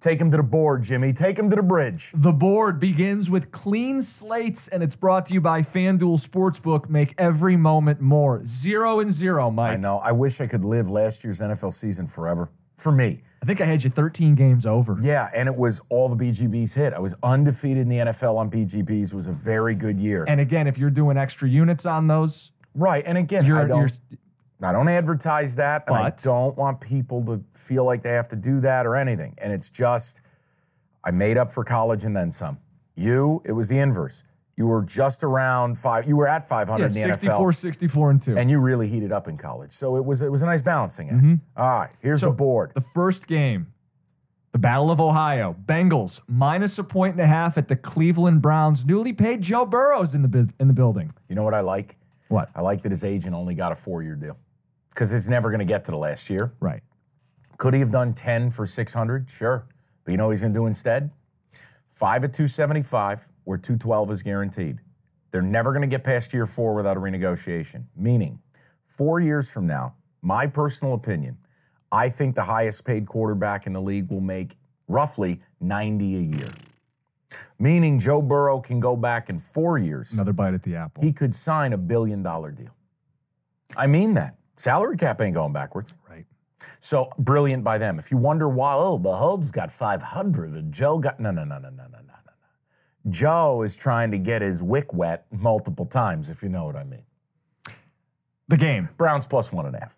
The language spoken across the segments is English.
Take him to the board, Jimmy. Take him to the bridge. The board begins with clean slates, and it's brought to you by FanDuel Sportsbook. Make every moment more. 0-0, Mike. I know. I wish I could live last year's NFL season forever. For me. I think I had you 13 games over. Yeah, and it was all the BGBs hit. I was undefeated in the NFL on BGBs. It was a very good year. And again, if you're doing extra units on those. Right, and again, I don't advertise that, but, and I don't want people to feel like they have to do that or anything. And it's just, I made up for college and then some. You, it was the inverse. You were just around five. You were at 500 in the 64, NFL. 64-2. And you really heated up in college. So it was a nice balancing act. Mm-hmm. All right, here's the board. The first game, the Battle of Ohio. Bengals minus a point and a half at the Cleveland Browns. Newly paid Joe Burrow's in the building. You know what I like? What? I like that his agent only got a 4-year deal. Because it's never going to get to the last year. Right. Could he have done 10 for 600? Sure. But you know what he's going to do instead? 5 at 275, where 212 is guaranteed. They're never going to get past year 4 without a renegotiation. Meaning, 4 years from now, my personal opinion, I think the highest paid quarterback in the league will make roughly 90 a year. Meaning Joe Burrow can go back in 4 years. Another bite at the apple. He could sign a $1 billion deal. I mean that. Salary cap ain't going backwards. Right. So, brilliant by them. If you wonder why, the Hub's got 500 and Joe got... No. Joe is trying to get his wick wet multiple times, if you know what I mean. The game. Browns plus 1.5.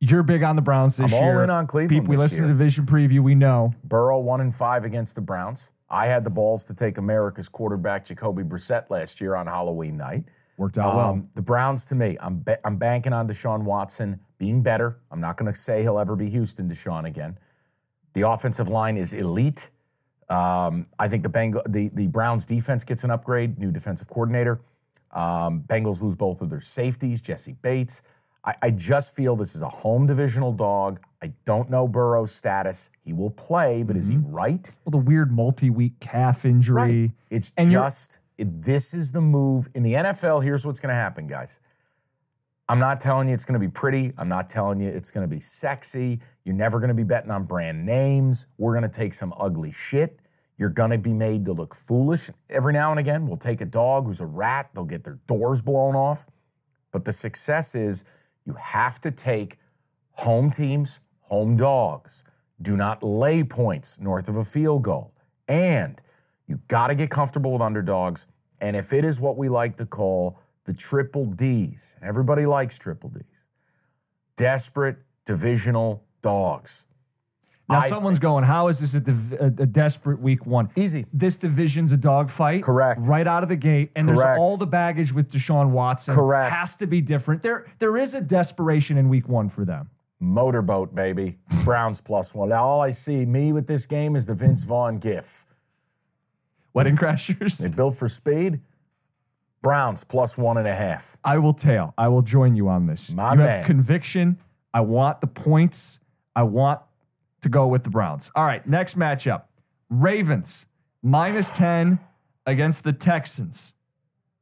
You're big on the Browns this year. I'm all in on Cleveland this year. We listen to Division Preview, we know. Burrow 1-5 against the Browns. I had the balls to take America's quarterback, Jacoby Brissett, last year on Halloween night. Worked out well. The Browns, to me, I'm banking on Deshaun Watson being better. I'm not going to say he'll ever be Houston Deshaun again. The offensive line is elite. I think the Browns defense gets an upgrade, new defensive coordinator. Bengals lose both of their safeties, Jesse Bates. I just feel this is a home divisional dog. I don't know Burrow's status. He will play, but is he right? Well, the weird multi-week calf injury. Right. This is the move. In the NFL, here's what's going to happen, guys. I'm not telling you it's going to be pretty. I'm not telling you it's going to be sexy. You're never going to be betting on brand names. We're going to take some ugly shit. You're going to be made to look foolish. Every now and again, we'll take a dog who's a rat. They'll get their doors blown off. But the success is you have to take home teams, home dogs. Do not lay points north of a field goal. And you got to get comfortable with underdogs. And if it is what we like to call the triple Ds, everybody likes triple Ds, desperate divisional dogs. Now someone's going, how is this a desperate week one? Easy. This division's a dogfight. Correct. Right out of the gate. And there's all the baggage with Deshaun Watson. Correct. Has to be different. There is a desperation in week one for them. Motorboat, baby. Browns plus 1. Now all I see me with this game is the Vince Vaughn gif. Wedding Crashers. They built for speed. Browns plus 1.5. I will tail. I will join you on this. You have conviction. I want the points. I want to go with the Browns. All right, next matchup. Ravens minus 10 against the Texans.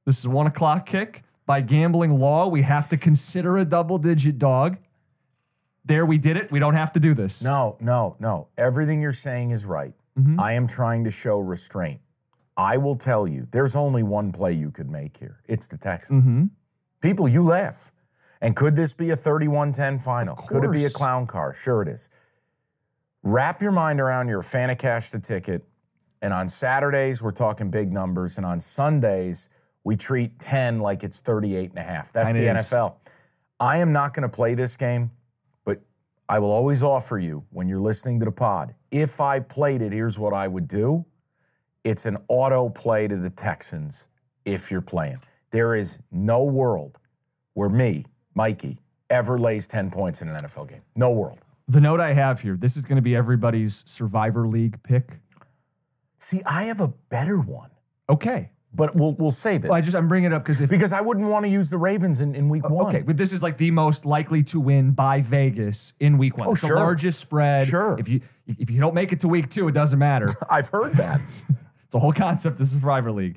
This is 1:00 kick. By gambling law, we have to consider a double-digit dog. There, we did it. We don't have to do this. No. Everything you're saying is right. Mm-hmm. I am trying to show restraint. I will tell you, there's only one play you could make here. It's the Texans. Mm-hmm. People, you laugh. And could this be a 31-10 final? Could it be a clown car? Sure it is. Wrap your mind around your FantaCash the Ticket. And on Saturdays, we're talking big numbers. And on Sundays, we treat 10 like it's 38.5. That's the NFL. I am not going to play this game, but I will always offer you when you're listening to the pod, if I played it, here's what I would do. It's an auto play to the Texans if you're playing. There is no world where me, Mikey, ever lays 10 points in an NFL game. No world. The note I have here, this is going to be everybody's Survivor League pick. See, I have a better one. Okay. But we'll save it. Well, I'm bringing it up because I wouldn't want to use the Ravens in week one. Okay, but this is like the most likely to win by Vegas in week one. Oh, it's sure. The largest spread. Sure. If you don't make it to week two, it doesn't matter. I've heard that. It's the whole concept of Survivor League.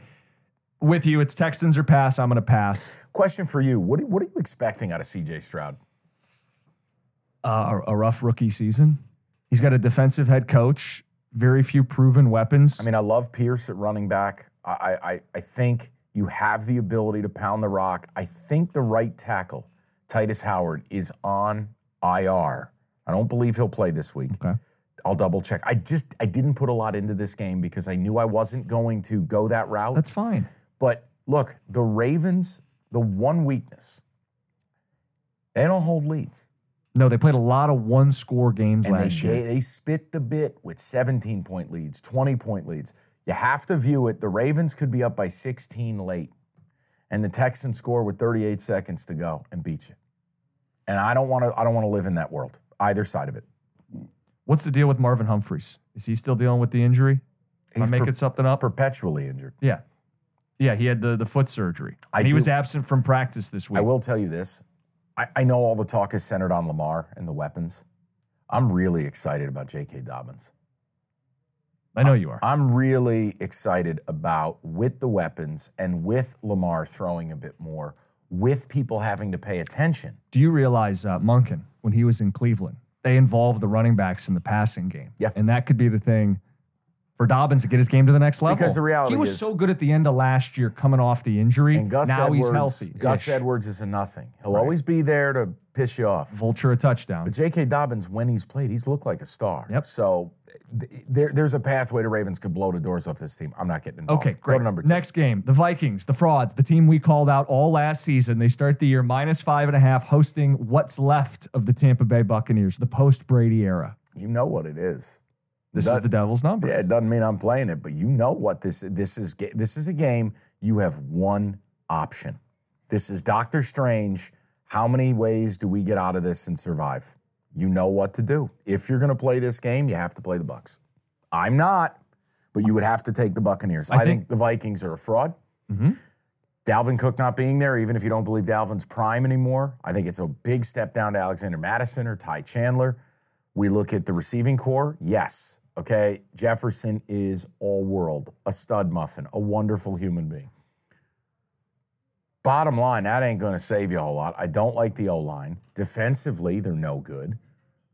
With you, it's Texans or pass. I'm going to pass. Question for you. What are you expecting out of C.J. Stroud? A rough rookie season. He's got a defensive head coach. Very few proven weapons. I mean, I love Pierce at running back. I think you have the ability to pound the rock. I think the right tackle, Titus Howard, is on IR. I don't believe he'll play this week. Okay. I'll double check. I didn't put a lot into this game because I knew I wasn't going to go that route. That's fine. But look, the Ravens, the one weakness, they don't hold leads. No, they played a lot of one-score games last year. They spit the bit with 17-point leads, 20-point leads. You have to view it. The Ravens could be up by 16 late, and the Texans score with 38 seconds to go and beat you. And I don't want to live in that world, either side of it. What's the deal with Marvin Humphreys? Is he still dealing with the injury? Am I making something up? Perpetually injured. Yeah. Yeah, he had the foot surgery. He was absent from practice this week. I will tell you this. I know all the talk is centered on Lamar and the weapons. I'm really excited about J.K. Dobbins. I know you are. I'm really excited about, with the weapons and with Lamar throwing a bit more, with people having to pay attention. Do you realize Monken, when he was in Cleveland, they involved the running backs in the passing game? Yeah. And that could be the thing for Dobbins to get his game to the next level. Because the reality is... He was so good at the end of last year coming off the injury. And Gus Edwards, he's healthy. Gus Edwards is a nothing. He'll always be there to piss you off. Vulture a touchdown. But J.K. Dobbins, when he's played, he's looked like a star. Yep. So there's a pathway to Ravens could blow the doors off this team. I'm not getting involved. Okay, great. Number 2. Next game, the Vikings, the frauds, the team we called out all last season. They start the year -5.5, hosting what's left of the Tampa Bay Buccaneers, the post-Brady era. You know what it is. This is the devil's number. Yeah, it doesn't mean I'm playing it, but you know what this is. This is a game you have one option. This is Doctor Strange. How many ways do we get out of this and survive? You know what to do. If you're going to play this game, you have to play the Bucs. I'm not, but you would have to take the Buccaneers. I think the Vikings are a fraud. Mm-hmm. Dalvin Cook not being there, even if you don't believe Dalvin's prime anymore, I think it's a big step down to Alexander Madison or Ty Chandler. We look at the receiving core. Yes. Okay, Jefferson is all world, a stud muffin, a wonderful human being. Bottom line, that ain't going to save you a whole lot. I don't like the O-line. Defensively, they're no good.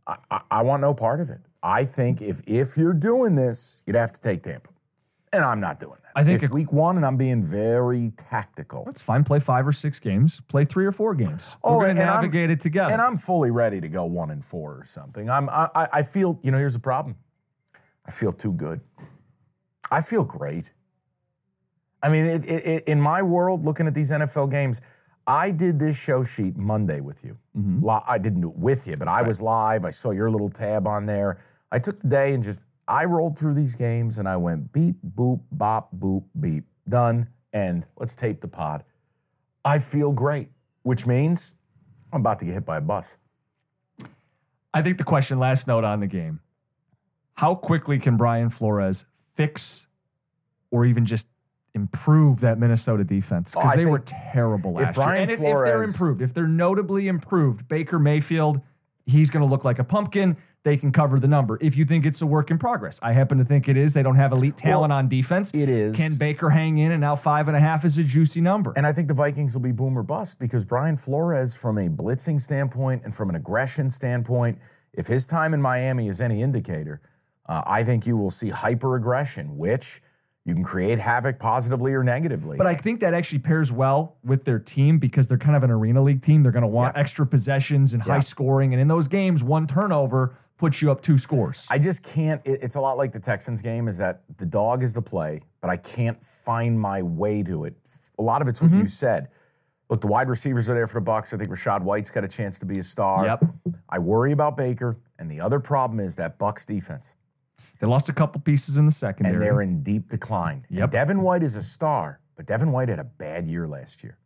I want no part of it. I think if you're doing this, you'd have to take Tampa. And I'm not doing that. I think it's week one, and I'm being very tactical. That's fine. Play 5 or 6 games. Play 3 or 4 games. We're going to navigate it together. And I'm fully ready to go 1-4 or something. I feel, here's the problem. I feel too good. I feel great. I mean, in my world, looking at these NFL games, I did this show sheet Monday with you. Mm-hmm. I didn't do it with you, but I was live. I saw your little tab on there. I took the day and I rolled through these games, and I went beep, boop, bop, boop, beep. Done, and let's tape the pod. I feel great, which means I'm about to get hit by a bus. I think the question, last note on the game, how quickly can Brian Flores fix or even just improve that Minnesota defense? Because they were terrible last year. And if they're improved, if they're notably improved, Baker Mayfield, he's going to look like a pumpkin. They can cover the number. If you think it's a work in progress, I happen to think it is. They don't have elite talent on defense. It is. Can Baker hang in? And now 5.5 is a juicy number. And I think the Vikings will be boom or bust because Brian Flores, from a blitzing standpoint and from an aggression standpoint, if his time in Miami is any indicator, I think you will see hyper-aggression, which you can create havoc positively or negatively. But I think that actually pairs well with their team because they're kind of an arena league team. They're going to want extra possessions and high scoring. And in those games, one turnover puts you up 2 scores. I just can't. It's a lot like the Texans game, is that the dog is the play, but I can't find my way to it. A lot of it's what you said. Look, the wide receivers are there for the Bucs. I think Rachaad White's got a chance to be a star. Yep. I worry about Baker. And the other problem is that Bucs defense. They lost a couple pieces in the secondary. And they're in deep decline. Yep. And Devin White is a star, but Devin White had a bad year last year.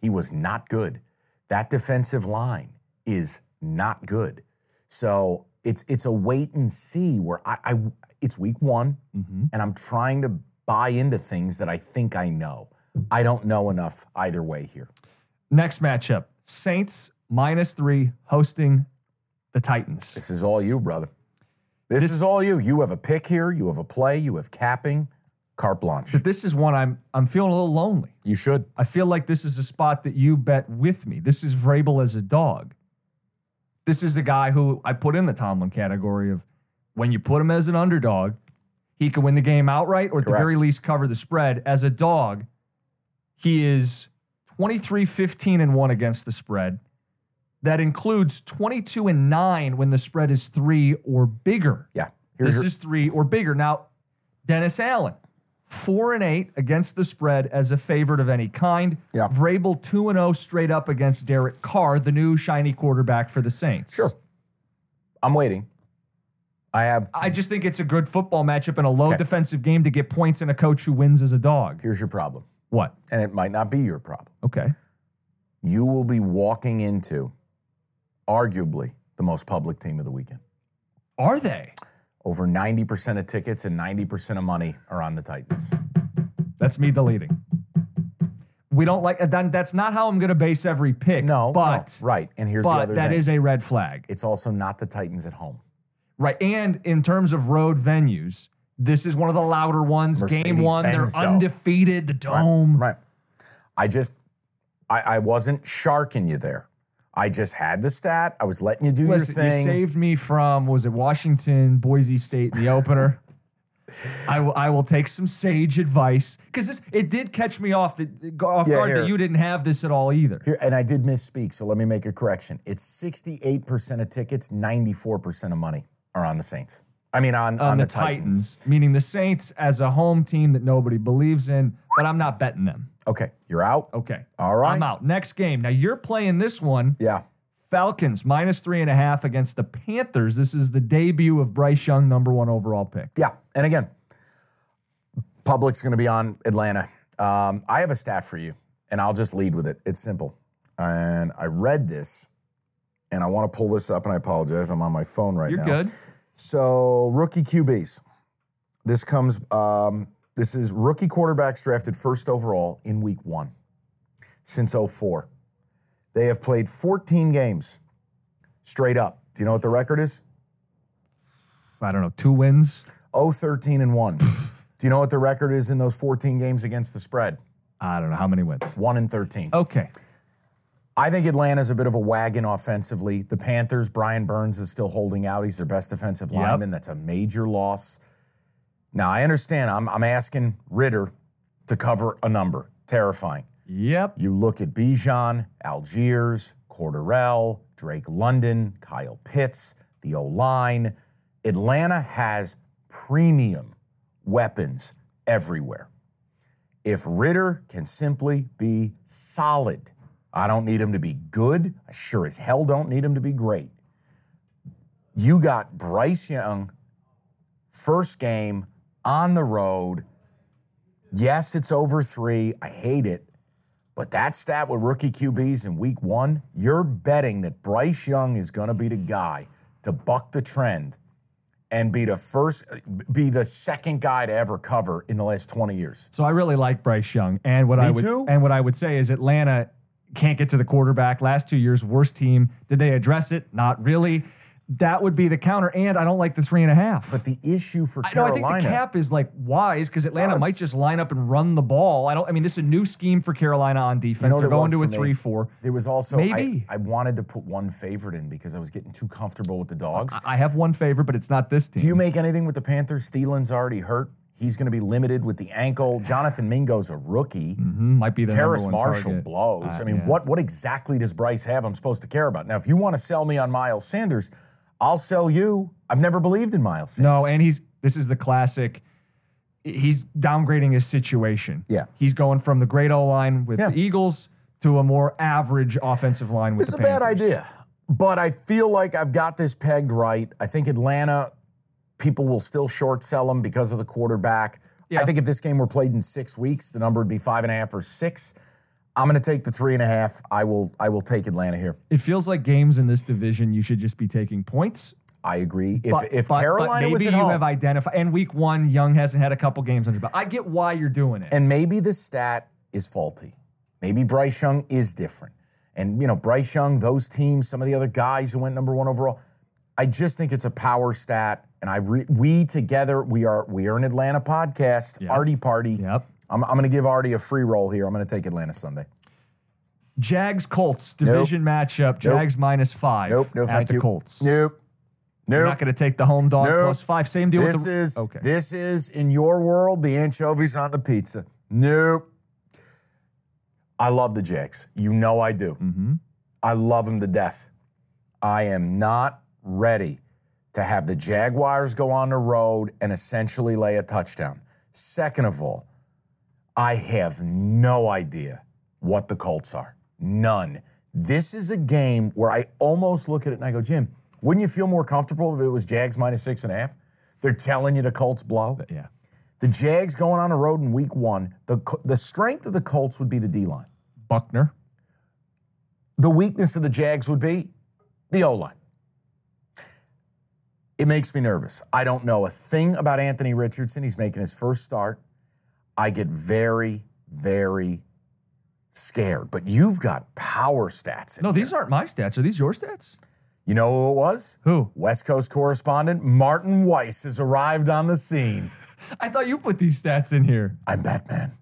He was not good. That defensive line is not good. So it's a wait and see where I it's week one, and I'm trying to buy into things that I think I know. I don't know enough either way here. Next matchup, Saints -3 hosting the Titans. This is all you, brother. This is all you. You have a pick here. You have a play. You have capping. Carte blanche. But this is one I'm feeling a little lonely. You should. I feel like this is a spot that you bet with me. This is Vrabel as a dog. This is the guy who I put in the Tomlin category of when you put him as an underdog, he can win the game outright or at the very least cover the spread. As a dog, he is 23-15-1 against the spread. That includes 22-9 when the spread is 3 or bigger. Yeah. This is 3 or bigger. Now, Dennis Allen, 4-8 against the spread as a favorite of any kind. Yeah. Vrabel 2-0 straight up against Derek Carr, the new shiny quarterback for the Saints. Sure. I'm waiting. I just think it's a good football matchup and a low defensive game to get points in a coach who wins as a dog. Here's your problem. What? And it might not be your problem. Okay. You will be walking into arguably the most public team of the weekend. Are they? Over 90% of tickets and 90% of money are on the Titans. That's me deleting. We don't like that. That's not how I'm going to base every pick. No, but no, right. And here's the other thing. But that is a red flag. It's also not the Titans at home. Right. And in terms of road venues, this is one of the louder ones. Mercedes-Benz, they're undefeated. The Dome. Right. I wasn't sharking you there. I just had the stat. I was letting you do your thing. You saved me from, was it Washington, Boise State, the opener? I will take some sage advice. Because it did catch me off guard that you didn't have this at all either. Here, and I did misspeak, so let me make a correction. It's 68% of tickets, 94% of money are on the Saints. I mean, on the Titans. Meaning the Saints as a home team that nobody believes in, but I'm not betting them. Okay, you're out. Okay. All right. I'm out. Next game. Now, you're playing this one. Yeah. Falcons -3.5 against the Panthers. This is the debut of Bryce Young, #1 overall pick. Yeah. And again, public's going to be on Atlanta. I have a stat for you, and I'll just lead with it. It's simple. And I read this, and I want to pull this up, and I apologize. I'm on my phone right now. You're good. So, rookie QBs. This comes... This is rookie quarterbacks drafted first overall in week one since 2004. They have played 14 games straight up. Do you know what the record is? I don't know. 2 wins? 0-13-1. Do you know what the record is in those 14 games against the spread? I don't know. How many wins? 1-13. Okay. I think Atlanta's a bit of a wagon offensively. The Panthers, Brian Burns is still holding out. He's their best defensive lineman. That's a major loss. Now, I understand I'm asking Ridder to cover a number. Terrifying. Yep. You look at Bijan, Algiers, Cordarrelle, Drake London, Kyle Pitts, the O-line. Atlanta has premium weapons everywhere. If Ridder can simply be solid, I don't need him to be good. I sure as hell don't need him to be great. You got Bryce Young, first game, on the road. Yes, it's over 3. I hate it. But that stat with rookie QBs in week one, you're betting that Bryce Young is going to be the guy to buck the trend and be the second guy to ever cover in the last 20 years. So I really like Bryce Young. And what I would say is Atlanta can't get to the quarterback. Last 2 years, worst team. Did they address it? Not really. That would be the counter, and I don't like the 3.5. But the issue for Carolina... I think the cap is wise, because Atlanta might just line up and run the ball. This is a new scheme for Carolina on defense. They're going to a 3-4. There was also... Maybe. I wanted to put one favorite in because I was getting too comfortable with the dogs. I have one favorite, but it's not this team. Do you make anything with the Panthers? Thielen's already hurt. He's going to be limited with the ankle. Jonathan Mingo's a rookie. Might be the Terrace Marshall target. Blows. What exactly does Bryce have I'm supposed to care about? Now, if you want to sell me on Miles Sanders... I'll sell you. I've never believed in Miles Sanders. No, and this is the classic. He's downgrading his situation. Yeah. He's going from the great O-line with the Eagles to a more average offensive line with the Panthers. This is a bad idea, but I feel like I've got this pegged right. I think Atlanta, people will still short sell them because of the quarterback. Yeah. I think if this game were played in 6 weeks, the number would be 5.5 or 6. I'm going to take the 3.5. I will take Atlanta here. It feels like games in this division, you should just be taking points. I agree. If Carolina was at home, maybe you have identified. And week one, Young hasn't had a couple games under. But I get why you're doing it. And maybe the stat is faulty. Maybe Bryce Young is different. And Bryce Young, those teams, some of the other guys who went number one overall. I just think it's a power stat. And we together are an Atlanta podcast. Yep. Artie Party. Yep. I'm going to give Artie a free roll here. I'm going to take Atlanta Sunday. Jags-Colts division matchup. Jags -5. No, thank you. At the Colts. Nope. You're not going to take the home dog +5. Same deal with the... This is, in your world, the anchovies on the pizza. Nope. I love the Jags. You know I do. Mm-hmm. I love them to death. I am not ready to have the Jaguars go on the road and essentially lay a touchdown. Second of all, I have no idea what the Colts are. None. This is a game where I almost look at it and I go, Jim, wouldn't you feel more comfortable if it was Jags -6.5? They're telling you the Colts blow. Yeah. The Jags going on the road in week one, the strength of the Colts would be the D-line. Buckner. The weakness of the Jags would be the O-line. It makes me nervous. I don't know a thing about Anthony Richardson. He's making his first start. I get very, very scared. But you've got power stats in there. No, these aren't my stats. Are these your stats? You know who it was? Who? West Coast correspondent Martin Weiss has arrived on the scene. I thought you put these stats in here. I'm Batman.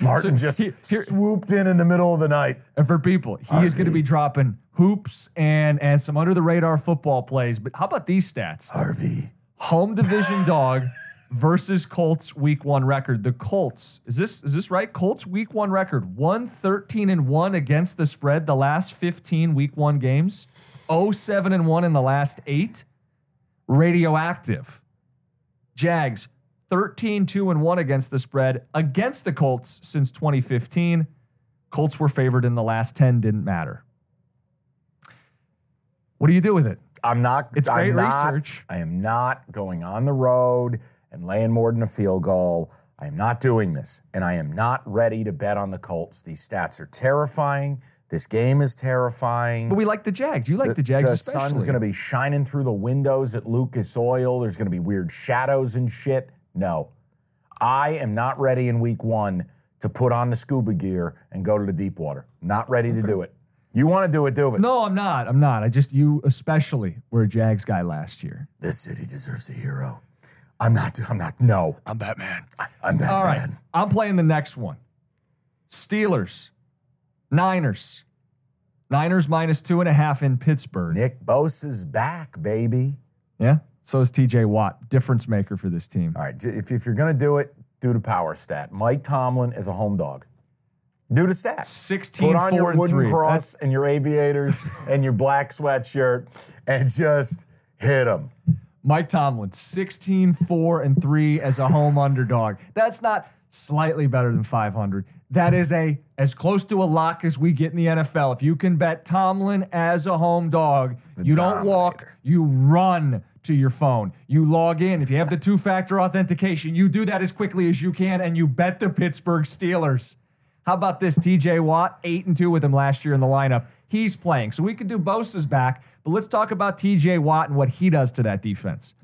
Martin swooped in the middle of the night. And for people, he is going to be dropping hoops and some under-the-radar football plays. But how about these stats? Harvey. Home division dog versus Colts week one record. The Colts, is this right? Colts week one record, 113-1 against the spread the last 15 week one games. 0-7-1 in the last 8. Radioactive. Jags 13-2-1 against the spread against the Colts since 2015. Colts were favored in the last 10. Didn't matter. What do you do with it? It's great research. I am not going on the road and laying more than a field goal. I am not doing this, and I am not ready to bet on the Colts. These stats are terrifying. This game is terrifying. But we like the Jags. You like the Jags especially. The sun's going to be shining through the windows at Lucas Oil. There's going to be weird shadows and shit. No. I am not ready in week one to put on the scuba gear and go to the deep water. Not ready to do it. You want to do it, do it. No, I'm not. You especially were a Jags guy last year. This city deserves a hero. I'm not. I'm Batman. I'm Batman. All right. I'm playing the next one. Steelers. Niners. Niners -2.5 in Pittsburgh. Nick Bosa's back, baby. Yeah. So is T.J. Watt. Difference maker for this team. All right. If you're going to do it, do the power stat. Mike Tomlin is a home dog. Do the stat. 16-4-3. Put on your wooden cross and your aviators and your black sweatshirt and just hit them. Mike Tomlin, 16-4-3 as a home underdog. That's not slightly better than 500. That is as close to a lock as we get in the NFL. If you can bet Tomlin as a home dog, you don't walk, you run to your phone. You log in. If you have the two-factor authentication, you do that as quickly as you can, and you bet the Pittsburgh Steelers. How about this? T.J. Watt, 8-2 with him last year in the lineup. He's playing. So we could do Bosa's back, but let's talk about T.J. Watt and what he does to that defense.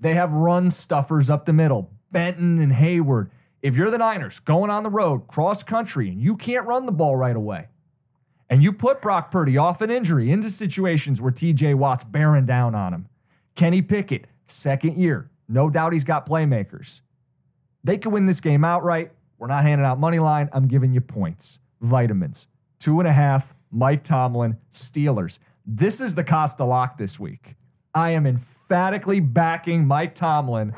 They have run stuffers up the middle, Benton and Hayward. If you're the Niners going on the road, cross country, and you can't run the ball right away, and you put Brock Purdy off an injury into situations where T.J. Watt's bearing down on him. Kenny Pickett, second year. No doubt he's got playmakers. They could win this game outright. We're not handing out money line. I'm giving you points. Vitamins. 2.5. Mike Tomlin, Steelers. This is the Costa Lock this week. I am emphatically backing Mike Tomlin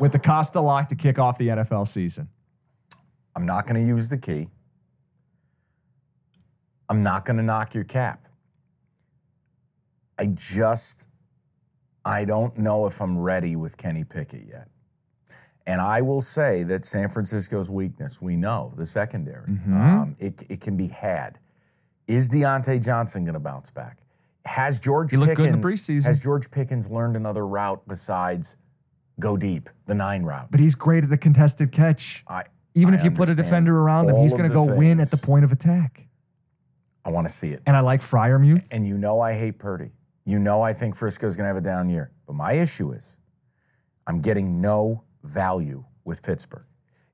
with the Costa Lock to kick off the NFL season. I'm not going to use the key. I'm not going to knock your cap. I just I don't know if I'm ready with Kenny Pickett yet. And I will say that San Francisco's weakness, we know, the secondary, it can be had. Is Deontay Johnson going to bounce back? Has George Pickens learned another route besides go deep, the 9 route? But he's great at the contested catch. Even if you put a defender around him, he's going to go win at the point of attack. I want to see it. And I like Freiermuth. And you know I hate Purdy. You know I think Frisco's going to have a down year. But my issue is I'm getting no value with Pittsburgh.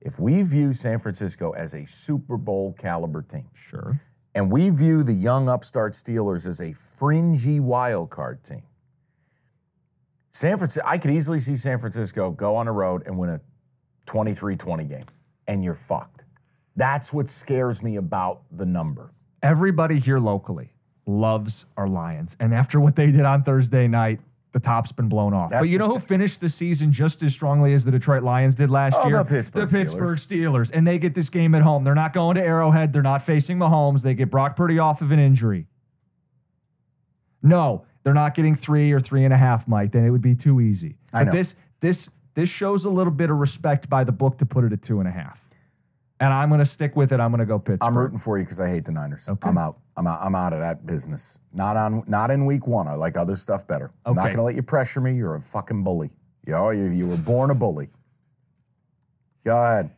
If we view San Francisco as a Super Bowl caliber team, sure, and we view the young upstart Steelers as a fringy wild card team, I could easily see San Francisco go on a road and win a 23-20 game, and you're fucked. That's what scares me about the number. Everybody here locally loves our Lions, and after what they did on Thursday night, the top's been blown off. But you know who finished the season just as strongly as the Detroit Lions did last year? The Pittsburgh Steelers. And they get this game at home. They're not going to Arrowhead. They're not facing Mahomes. They get Brock Purdy off of an injury. No, they're not getting 3 or 3.5, Mike. Then it would be too easy. But I know. This shows a little bit of respect by the book to put it at 2.5. And I'm going to stick with it. I'm going to go Pittsburgh. I'm rooting for you because I hate the Niners. Okay. I'm out of that business. Not in week one. I like other stuff better. Okay. I'm not going to let you pressure me. You're a fucking bully. You were born a bully. Go ahead.